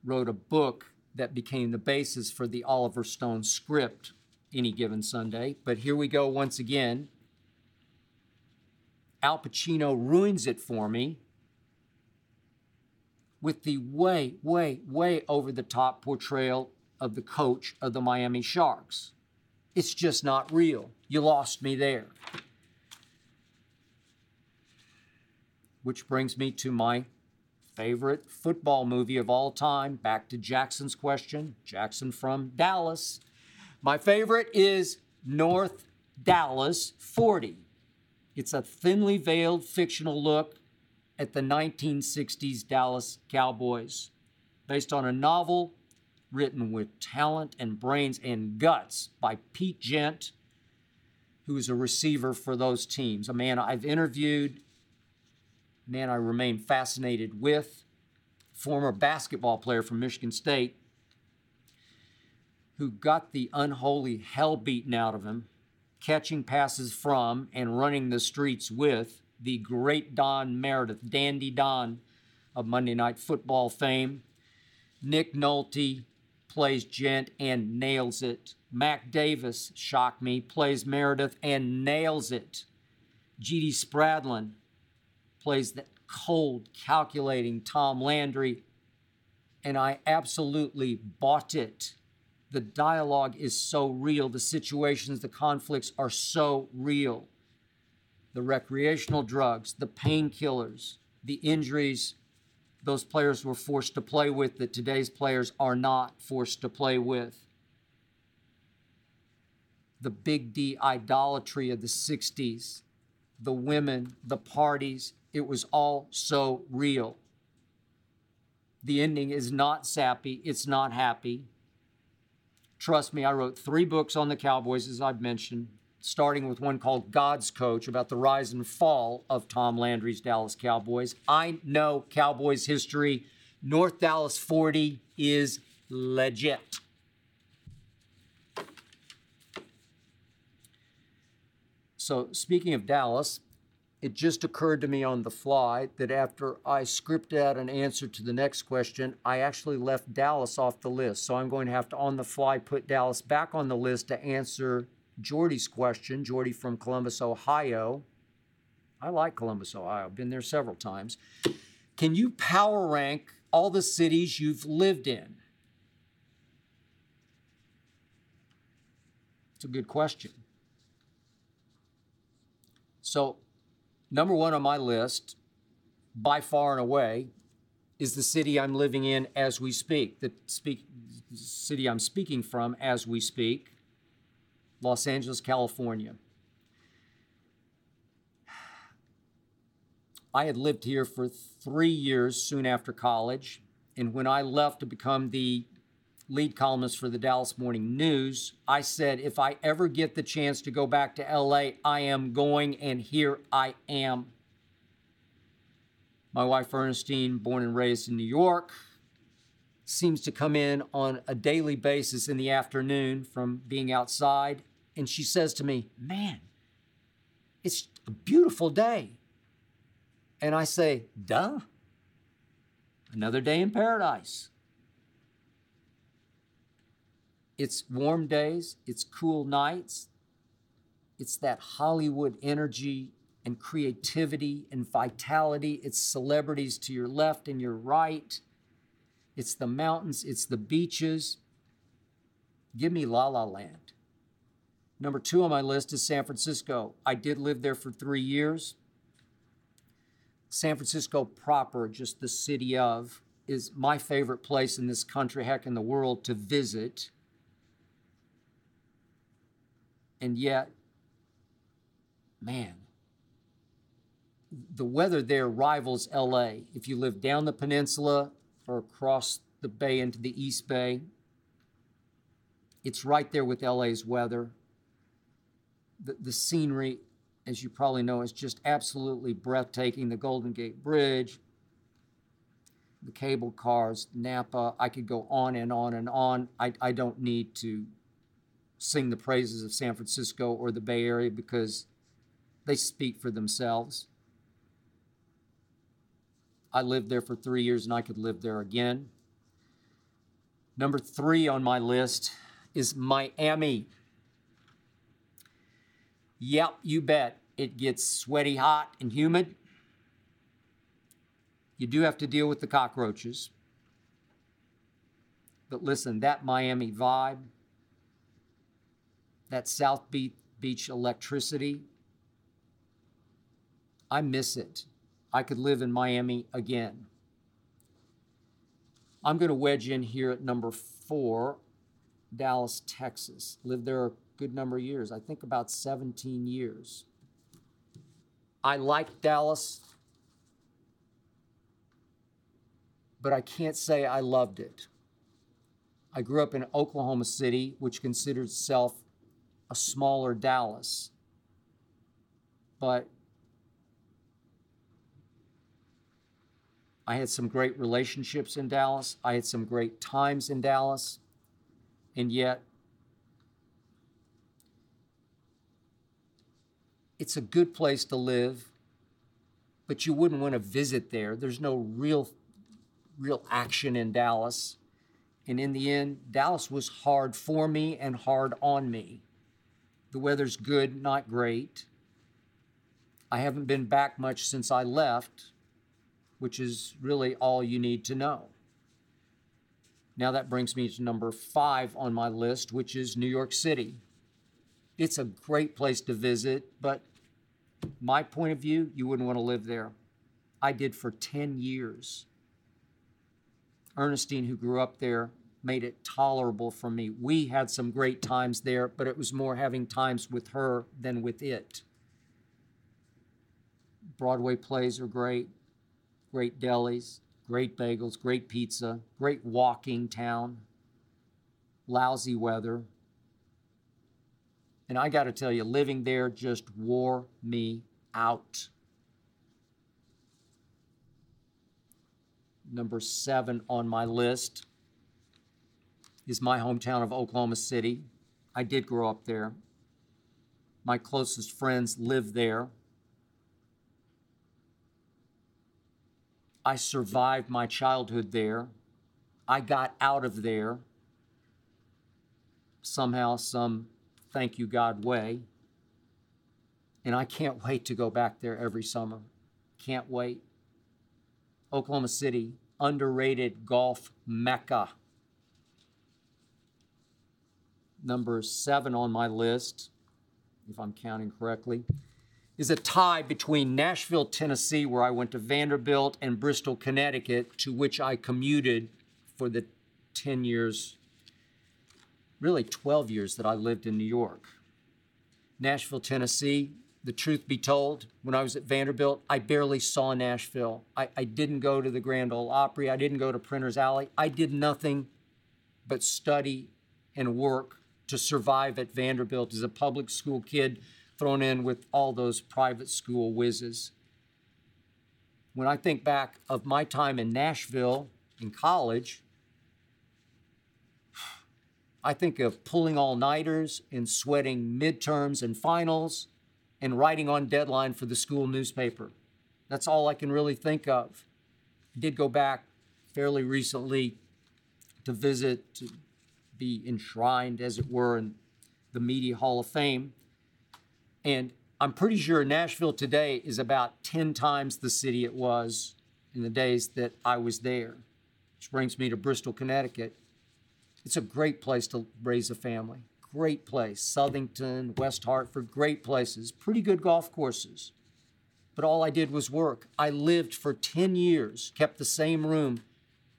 wrote a book that became the basis for the Oliver Stone script, Any Given Sunday. But here we go once again. Al Pacino ruins it for me with the way, way, way over-the-top portrayal of the coach of the Miami Sharks. It's just not real. You lost me there. Which brings me to my favorite football movie of all time. Back to Jackson's question. Jackson from Dallas. My favorite is North Dallas forty. It's a thinly veiled fictional look at the nineteen sixties Dallas Cowboys, based on a novel written with talent and brains and guts by Pete Gent, who is a receiver for those teams, a man I've interviewed, a man I remain fascinated with, former basketball player from Michigan State, who got the unholy hell beaten out of him, catching passes from and running the streets with the great Don Meredith, Dandy Don of Monday Night Football fame. Nick Nolte plays Gent and nails it. Mac Davis, shocked me, plays Meredith and nails it. G D Spradlin plays that cold, calculating Tom Landry, and I absolutely bought it. The dialogue is so real. The situations, the conflicts are so real. The recreational drugs, the painkillers, the injuries those players were forced to play with that today's players are not forced to play with. The Big D idolatry of the sixties, the women, the parties, it was all so real. The ending is not sappy, it's not happy. Trust me, I wrote three books on the Cowboys, as I've mentioned, starting with one called God's Coach, about the rise and fall of Tom Landry's Dallas Cowboys. I know Cowboys history. North Dallas forty is legit. So speaking of Dallas, it just occurred to me on the fly that after I scripted out an answer to the next question, I actually left Dallas off the list. So I'm going to have to, on the fly, put Dallas back on the list to answer Jordy's question, Jordy from Columbus, Ohio. I like Columbus, Ohio. I've been there several times. Can you power rank all the cities you've lived in? It's a good question. So, number one on my list, by far and away, is the city I'm living in as we speak, the speak, city I'm speaking from as we speak, Los Angeles, California. I had lived here for three years soon after college, and when I left to become the lead columnist for the Dallas Morning News, I said, if I ever get the chance to go back to L A, I am going, and here I am. My wife, Ernestine, born and raised in New York, seems to come in on a daily basis in the afternoon from being outside, and she says to me, man, it's a beautiful day. And I say, duh, another day in paradise. It's warm days, it's cool nights, it's that Hollywood energy and creativity and vitality. It's celebrities to your left and your right. It's the mountains, it's the beaches. Give me La La Land. Number two on my list is San Francisco. I did live there for three years. San Francisco proper, just the city of, is my favorite place in this country, heck, in the world, to visit. And yet, man, the weather there rivals L A. If you live down the peninsula or across the bay into the East Bay, it's right there with L A's weather. The, the scenery, as you probably know, is just absolutely breathtaking. The Golden Gate Bridge, the cable cars, Napa. I could go on and on and on. I, I don't need to sing the praises of San Francisco or the Bay Area because they speak for themselves. I lived there for three years and I could live there again. Number three on my list is Miami. Yep, you bet. It gets sweaty, hot, and humid. You do have to deal with the cockroaches. But listen, that Miami vibe, that South Beach electricity, I miss it. I could live in Miami again. I'm going to wedge in here at number four, Dallas, Texas. Lived there a good number of years, I think about seventeen years. I like Dallas, but I can't say I loved it. I grew up in Oklahoma City, which considers itself a smaller Dallas, but I had some great relationships in Dallas. I had some great times in Dallas. And yet, it's a good place to live, but you wouldn't want to visit there. There's no real, real action in Dallas. And in the end, Dallas was hard for me and hard on me. The weather's good, not great. I haven't been back much since I left, which is really all you need to know. Now that brings me to number five on my list, which is New York City. It's a great place to visit, but my point of view, you wouldn't want to live there. I did for ten years. Ernestine, who grew up there, made it tolerable for me. We had some great times there, but it was more having times with her than with it. Broadway plays are great. Great delis, great bagels, great pizza, great walking town, lousy weather. And I got to tell you, living there just wore me out. Number seven on my list is my hometown of Oklahoma City. I did grow up there. My closest friends live there. I survived my childhood there. I got out of there somehow, some thank you God way. And I can't wait to go back there every summer. Can't wait. Oklahoma City, underrated golf mecca. Number seven on my list, if I'm counting correctly, is a tie between Nashville, Tennessee, where I went to Vanderbilt, and Bristol, Connecticut, to which I commuted for the ten years, really twelve years that I lived in New York. Nashville, Tennessee, the truth be told, when I was at Vanderbilt, I barely saw Nashville. I, I didn't go to the Grand Ole Opry. I didn't go to Printer's Alley. I did nothing but study and work to survive at Vanderbilt as a public school kid thrown in with all those private school whizzes. When I think back of my time in Nashville in college, I think of pulling all-nighters and sweating midterms and finals and writing on deadline for the school newspaper. That's all I can really think of. I did go back fairly recently to visit, to be enshrined, as it were, in the Media Hall of Fame. And I'm pretty sure Nashville today is about ten times the city it was in the days that I was there, which brings me to Bristol, Connecticut. It's a great place to raise a family. Great place. Southington, West Hartford, great places. Pretty good golf courses. But all I did was work. I lived for ten years, kept the same room,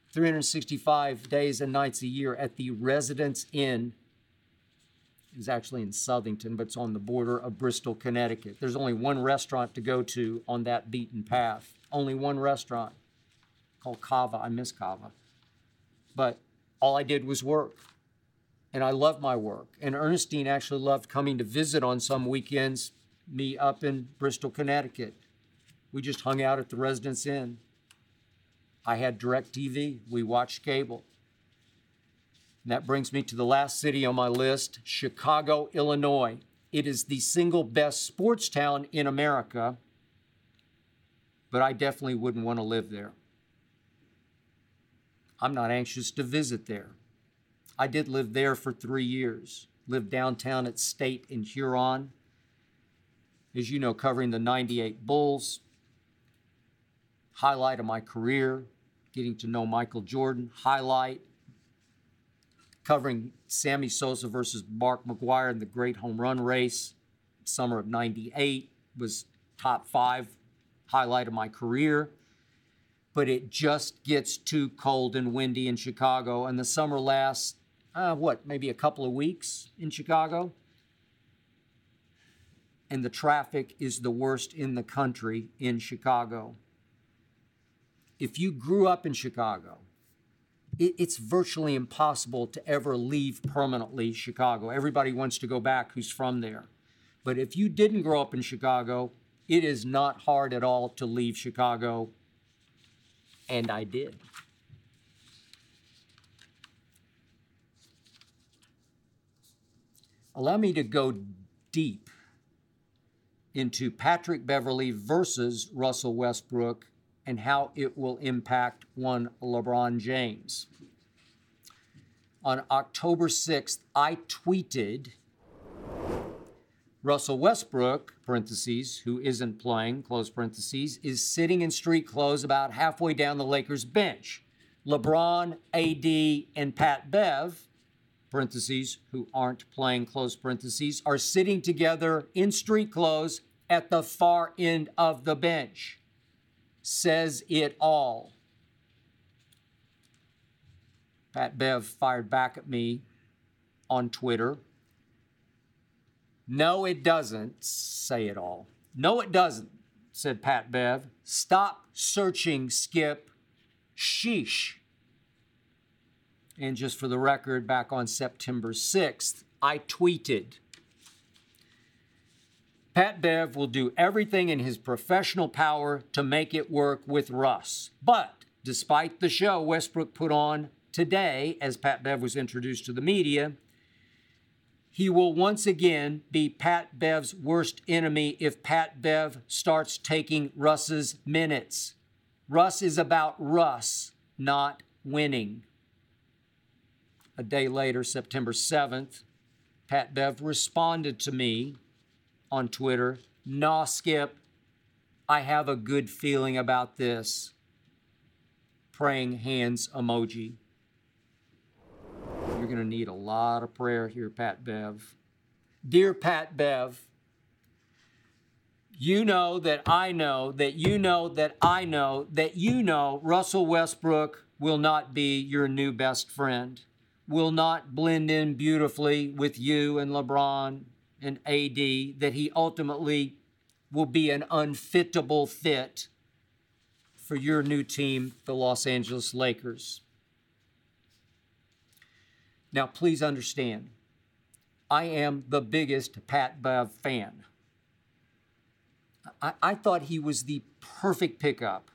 three hundred sixty-five days and nights a year at the Residence Inn. It was actually in Southington, but it's on the border of Bristol, Connecticut. There's only one restaurant to go to on that beaten path. Only one restaurant called Cava. I miss Cava. But all I did was work, and I loved my work. And Ernestine actually loved coming to visit on some weekends, me up in Bristol, Connecticut. We just hung out at the Residence Inn. I had DirecTV. We watched cable. And that brings me to the last city on my list, Chicago, Illinois. It is the single best sports town in America, but I definitely wouldn't want to live there. I'm not anxious to visit there. I did live there for three years, lived downtown at State in Huron, as you know, covering the ninety-eight Bulls. Highlight of my career, getting to know Michael Jordan. Highlight, covering Sammy Sosa versus Mark McGuire in the great home run race, summer of ninety-eight, was top five highlight of my career. But it just gets too cold and windy in Chicago. And the summer lasts, uh, what, maybe a couple of weeks in Chicago? And the traffic is the worst in the country in Chicago. If you grew up in Chicago, it, it's virtually impossible to ever leave permanently Chicago. Everybody wants to go back who's from there. But if you didn't grow up in Chicago, it is not hard at all to leave Chicago. And I did. Allow me to go deep into Patrick Beverley versus Russell Westbrook and how it will impact one LeBron James. On October sixth, I tweeted, Russell Westbrook, parentheses, who isn't playing, close parentheses, is sitting in street clothes about halfway down the Lakers bench. LeBron, A D, and Pat Bev, parentheses, who aren't playing, close parentheses, are sitting together in street clothes at the far end of the bench. Says it all. Pat Bev fired back at me on Twitter. No, it doesn't say it all. No, it doesn't, said Pat Bev. Stop searching, Skip. Sheesh. And just for the record, back on September sixth, I tweeted, Pat Bev will do everything in his professional power to make it work with Russ. But despite the show Westbrook put on today, as Pat Bev was introduced to the media, he will once again be Pat Bev's worst enemy if Pat Bev starts taking Russ's minutes. Russ is about Russ, not winning. A day later, September seventh, Pat Bev responded to me on Twitter nah, Skip, I have a good feeling about this. Praying hands emoji. You're going to need a lot of prayer here, Pat Bev. Dear Pat Bev, you know that I know that you know that I know that you know Russell Westbrook will not be your new best friend, will not blend in beautifully with you and LeBron and A D, that he ultimately will be an unfittable fit for your new team, the Los Angeles Lakers. Now, please understand, I am the biggest Pat Bev fan. I, I thought he was the perfect pickup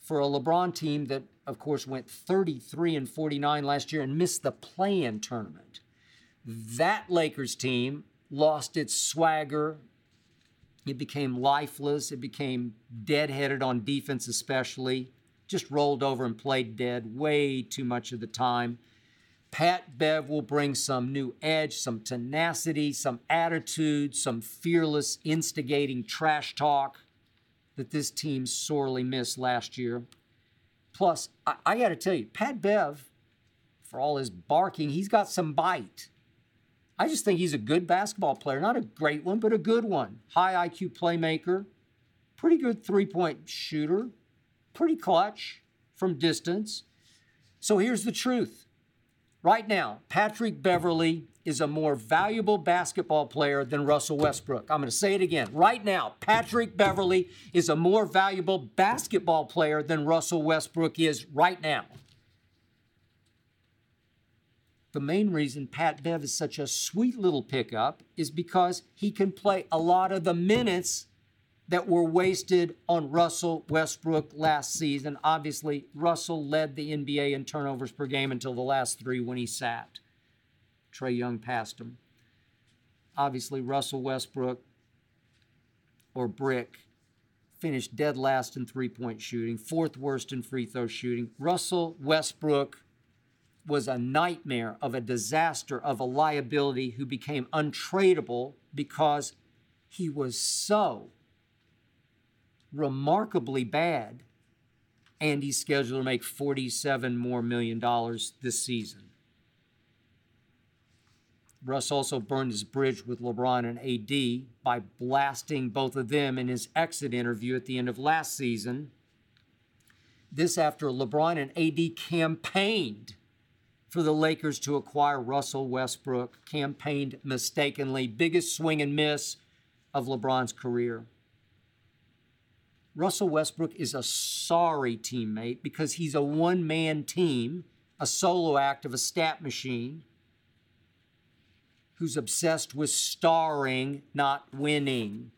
for a LeBron team that, of course, went thirty-three and forty-nine last year and missed the play-in tournament. That Lakers team lost its swagger. It became lifeless. It became deadheaded on defense especially. Just rolled over and played dead way too much of the time. Pat Bev will bring some new edge, some tenacity, some attitude, some fearless, instigating trash talk that this team sorely missed last year. Plus, I, I got to tell you, Pat Bev, for all his barking, he's got some bite. I just think he's a good basketball player. Not a great one, but a good one. High I Q playmaker, pretty good three-point shooter, pretty clutch from distance. So here's the truth. Right now, Patrick Beverley is a more valuable basketball player than Russell Westbrook. I'm going to say it again. Right now, Patrick Beverley is a more valuable basketball player than Russell Westbrook is right now. The main reason Pat Bev is such a sweet little pickup is because he can play a lot of the minutes that were wasted on Russell Westbrook last season. Obviously, Russell led the N B A in turnovers per game until the last three when he sat. Trae Young passed him. Obviously, Russell Westbrook, or Brick, finished dead last in three-point shooting, fourth worst in free throw shooting. Russell Westbrook was a nightmare of a disaster, of a liability who became untradeable because he was so remarkably bad, and he's scheduled to make forty-seven more million dollars this season. Russ also burned his bridge with LeBron and A D by blasting both of them in his exit interview at the end of last season. This after LeBron and A D campaigned for the Lakers to acquire Russell Westbrook, campaigned mistakenly. Biggest swing and miss of LeBron's career. Russell Westbrook is a sorry teammate because he's a one-man team, a solo act of a stat machine who's obsessed with starring, not winning.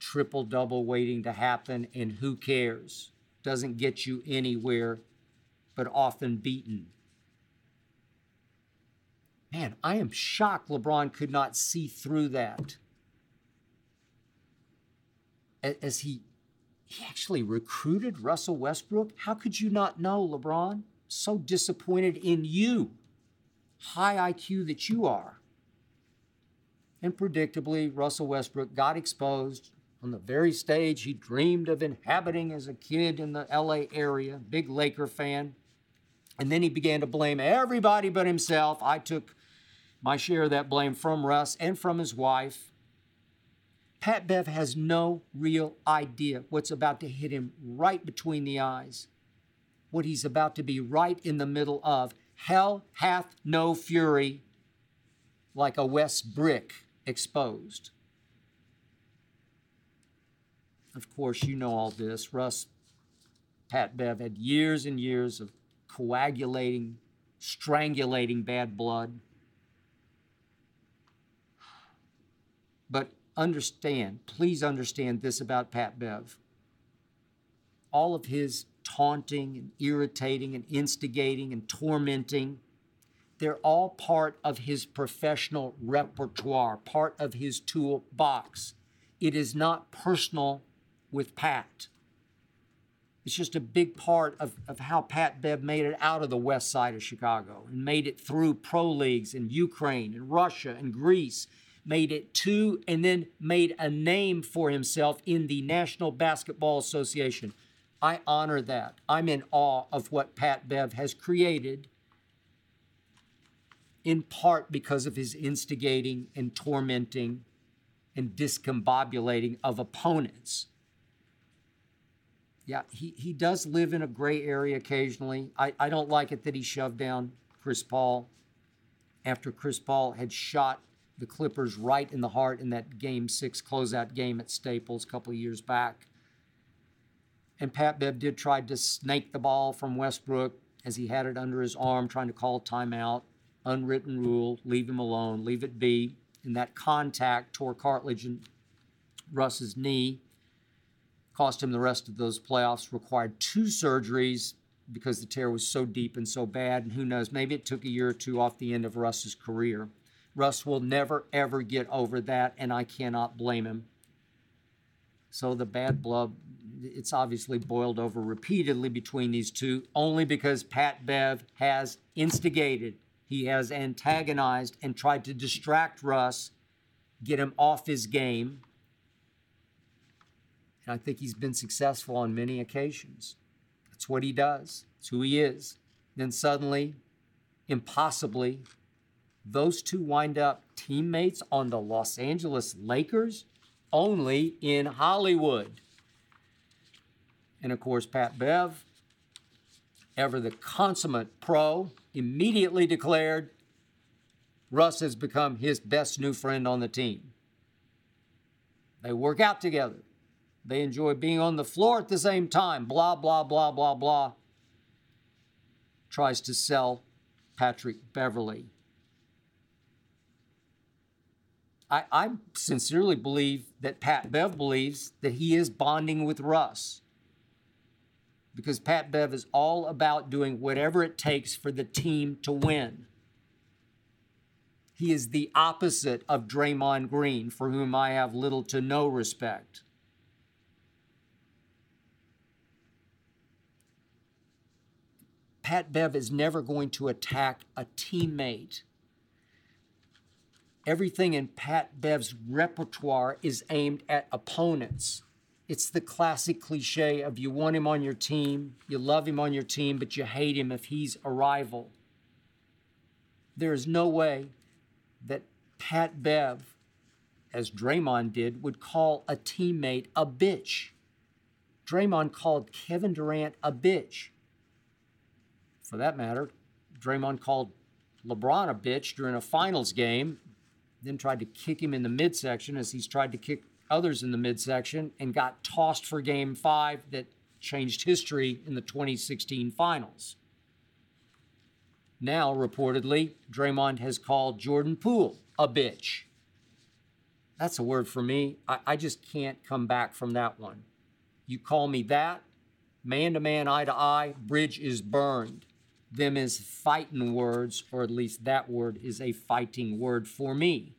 Triple-double waiting to happen, and who cares? Doesn't get you anywhere, but often beaten. Man, I am shocked LeBron could not see through that. As he, he actually recruited Russell Westbrook. How could you not know, LeBron? So disappointed in you, high I Q that you are. And predictably, Russell Westbrook got exposed on the very stage he dreamed of inhabiting as a kid in the L A area, big Laker fan. And then he began to blame everybody but himself. I took my share of that blame from Russ and from his wife. Pat Bev has no real idea what's about to hit him right between the eyes, what he's about to be right in the middle of. Hell hath no fury like a West brick exposed. Of course, you know all this. Russ, Pat Bev had years and years of coagulating, strangulating bad blood. But understand, please understand this about Pat Bev. All of his taunting and irritating and instigating and tormenting, they're all part of his professional repertoire, part of his toolbox. It is not personal with Pat. It's just a big part of, of how Pat Bev made it out of the west side of Chicago and made it through pro leagues in Ukraine and Russia and Greece made it two, and then made a name for himself in the National Basketball Association. I honor that. I'm in awe of what Pat Bev has created, in part because of his instigating and tormenting and discombobulating of opponents. Yeah, he, he does live in a gray area occasionally. I, I don't like it that he shoved down Chris Paul after Chris Paul had shot the Clippers right in the heart in that game six closeout game at Staples a couple of years back. And Pat Bev did try to snake the ball from Westbrook as he had it under his arm, trying to call timeout. Unwritten rule, leave him alone, leave it be. And that contact tore cartilage in Russ's knee, cost him the rest of those playoffs, required two surgeries because the tear was so deep and so bad. And who knows, maybe it took a year or two off the end of Russ's career. Russ will never, ever get over that, and I cannot blame him. So the bad blood, it's obviously boiled over repeatedly between these two, only because Pat Bev has instigated, he has antagonized and tried to distract Russ, get him off his game. And I think he's been successful on many occasions. That's what he does. That's who he is. Then suddenly, impossibly, those two wind up teammates on the Los Angeles Lakers, only in Hollywood. And of course, Pat Bev, ever the consummate pro, immediately declared Russ has become his best new friend on the team. They work out together. They enjoy being on the floor at the same time. Blah, blah, blah, blah, blah. Tries to sell Patrick Beverley. I, I sincerely believe that Pat Bev believes that he is bonding with Russ, because Pat Bev is all about doing whatever it takes for the team to win. He is the opposite of Draymond Green, for whom I have little to no respect. Pat Bev is never going to attack a teammate. Everything in Pat Bev's repertoire is aimed at opponents. It's the classic cliche of you want him on your team, you love him on your team, but you hate him if he's a rival. There is no way that Pat Bev, as Draymond did, would call a teammate a bitch. Draymond called Kevin Durant a bitch. For that matter, Draymond called LeBron a bitch during a finals game, then tried to kick him in the midsection as he's tried to kick others in the midsection, and got tossed for game five that changed history in the twenty sixteen finals. Now, reportedly, Draymond has called Jordan Poole a bitch. That's a word for me. I, I just can't come back from that one. You call me that, man to man, eye to eye, bridge is burned. Them is fighting words, or at least that word is a fighting word for me.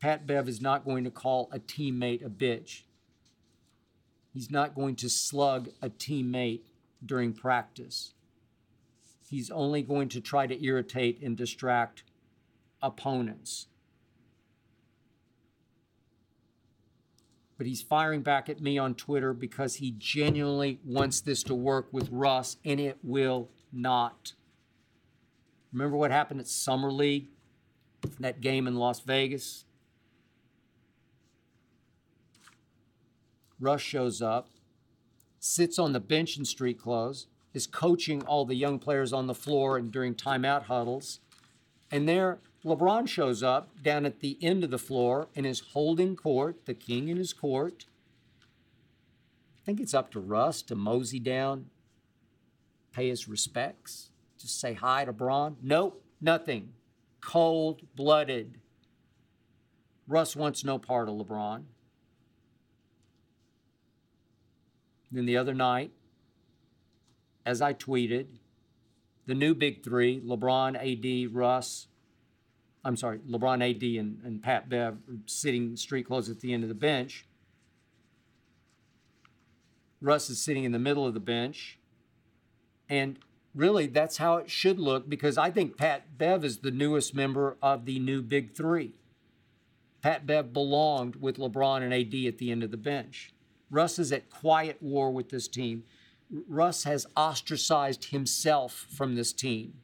Pat Bev is not going to call a teammate a bitch. He's not going to slug a teammate during practice. He's only going to try to irritate and distract opponents. But he's firing back at me on Twitter because he genuinely wants this to work with Russ, and it will not. Remember what happened at Summer League, that game in Las Vegas? Russ shows up, sits on the bench in street clothes, is coaching all the young players on the floor and during timeout huddles, and there LeBron shows up down at the end of the floor and is holding court, the king in his court. I think it's up to Russ to mosey down, pay his respects, just say hi to Bron. Nope, nothing. Cold-blooded. Russ wants no part of LeBron. Then the other night, as I tweeted, the new big three, LeBron, A D, Russ, I'm sorry, LeBron, A D, and, and Pat Bev sitting street clothes at the end of the bench. Russ is sitting in the middle of the bench. And really, that's how it should look, because I think Pat Bev is the newest member of the new Big Three. Pat Bev belonged with LeBron and A D at the end of the bench. Russ is at quiet war with this team. Russ has ostracized himself from this team.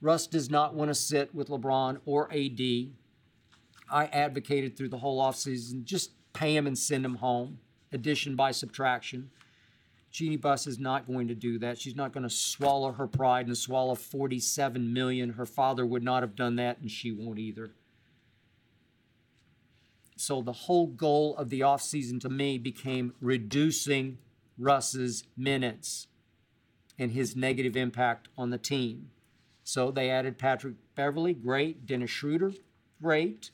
Russ does not want to sit with LeBron or A D. I advocated through the whole offseason, just pay him and send him home, addition by subtraction. Jeannie Buss is not going to do that. She's not going to swallow her pride and swallow forty-seven million dollars. Her father would not have done that, and she won't either. So the whole goal of the offseason to me became reducing Russ's minutes and his negative impact on the team. So they added Patrick Beverley, great. Dennis Schroeder, great.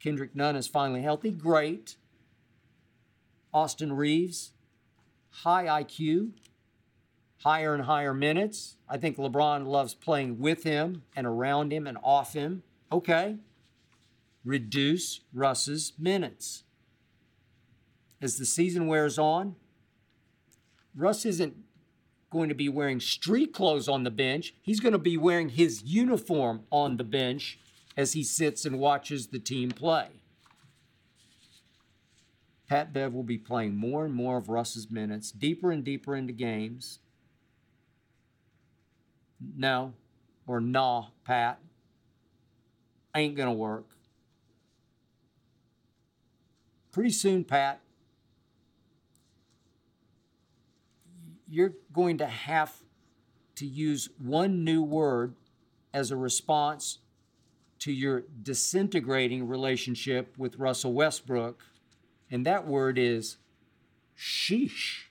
Kendrick Nunn is finally healthy, great. Austin Reeves, high I Q, higher and higher minutes. I think LeBron loves playing with him and around him and off him. Okay. Reduce Russ's minutes. As the season wears on, Russ isn't going to be wearing street clothes on the bench. He's going to be wearing his uniform on the bench as he sits and watches the team play. Pat Bev will be playing more and more of Russ's minutes, deeper and deeper into games. No, or nah, Pat. Ain't gonna work. Pretty soon, Pat, you're going to have to use one new word as a response to your disintegrating relationship with Russell Westbrook. And that word is sheesh.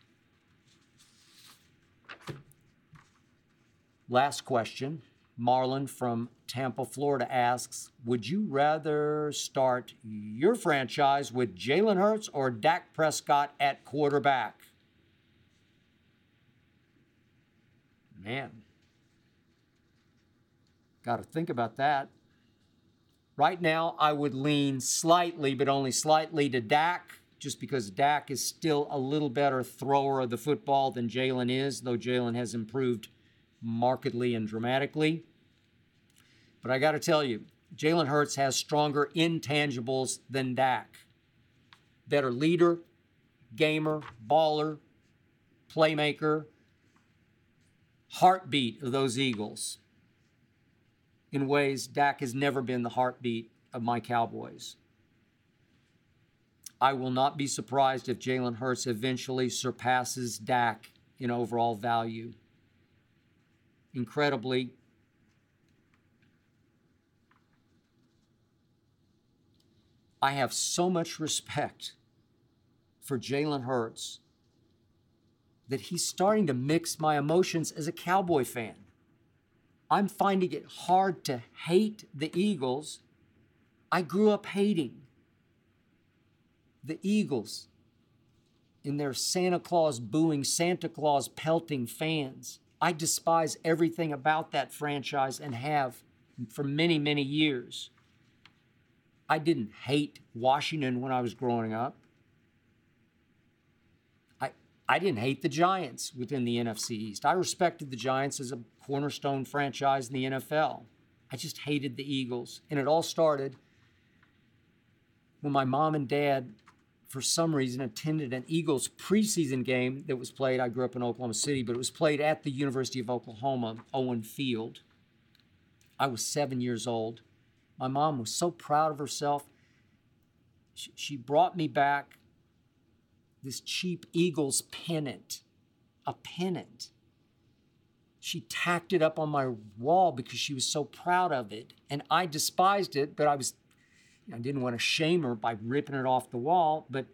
Last question. Marlon from Tampa, Florida asks, would you rather start your franchise with Jalen Hurts or Dak Prescott at quarterback? Man, got to think about that. Right now, I would lean slightly, but only slightly, to Dak, just because Dak is still a little better thrower of the football than Jalen is, though Jalen has improved markedly and dramatically. But I got to tell you, Jalen Hurts has stronger intangibles than Dak. Better leader, gamer, baller, playmaker, heartbeat of those Eagles. In ways, Dak has never been the heartbeat of my Cowboys. I will not be surprised if Jalen Hurts eventually surpasses Dak in overall value. Incredibly, I have so much respect for Jalen Hurts that he's starting to mix my emotions as a Cowboy fan. I'm finding it hard to hate the Eagles. I grew up hating the Eagles in their Santa Claus booing, Santa Claus pelting fans. I despise everything about that franchise and have for many, many years. I didn't hate Washington when I was growing up. I didn't hate the Giants within the N F C East. I respected the Giants as a cornerstone franchise in the N F L. I just hated the Eagles. And it all started when my mom and dad, for some reason, attended an Eagles preseason game that was played. I grew up in Oklahoma City, but it was played at the University of Oklahoma, Owen Field. I was seven years old. My mom was so proud of herself. She brought me back this cheap Eagles pennant, a pennant. She tacked it up on my wall because she was so proud of it. And I despised it, but I was, I didn't want to shame her by ripping it off the wall, but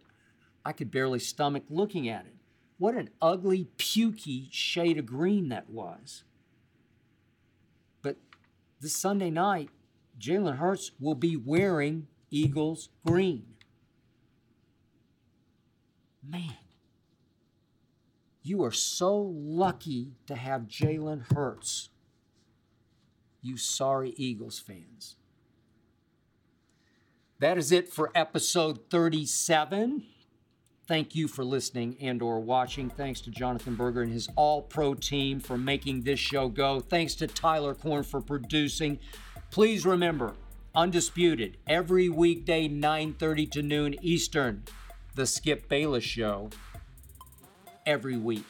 I could barely stomach looking at it. What an ugly, pukey shade of green that was. But this Sunday night, Jalen Hurts will be wearing Eagles green. Man, you are so lucky to have Jalen Hurts, you sorry Eagles fans. That is it for episode thirty-seven. Thank you for listening and or watching. Thanks to Jonathan Berger and his all-pro team for making this show go. Thanks to Tyler Korn for producing. Please remember, Undisputed, every weekday, nine thirty to noon Eastern, the Skip Bayless Show, every week.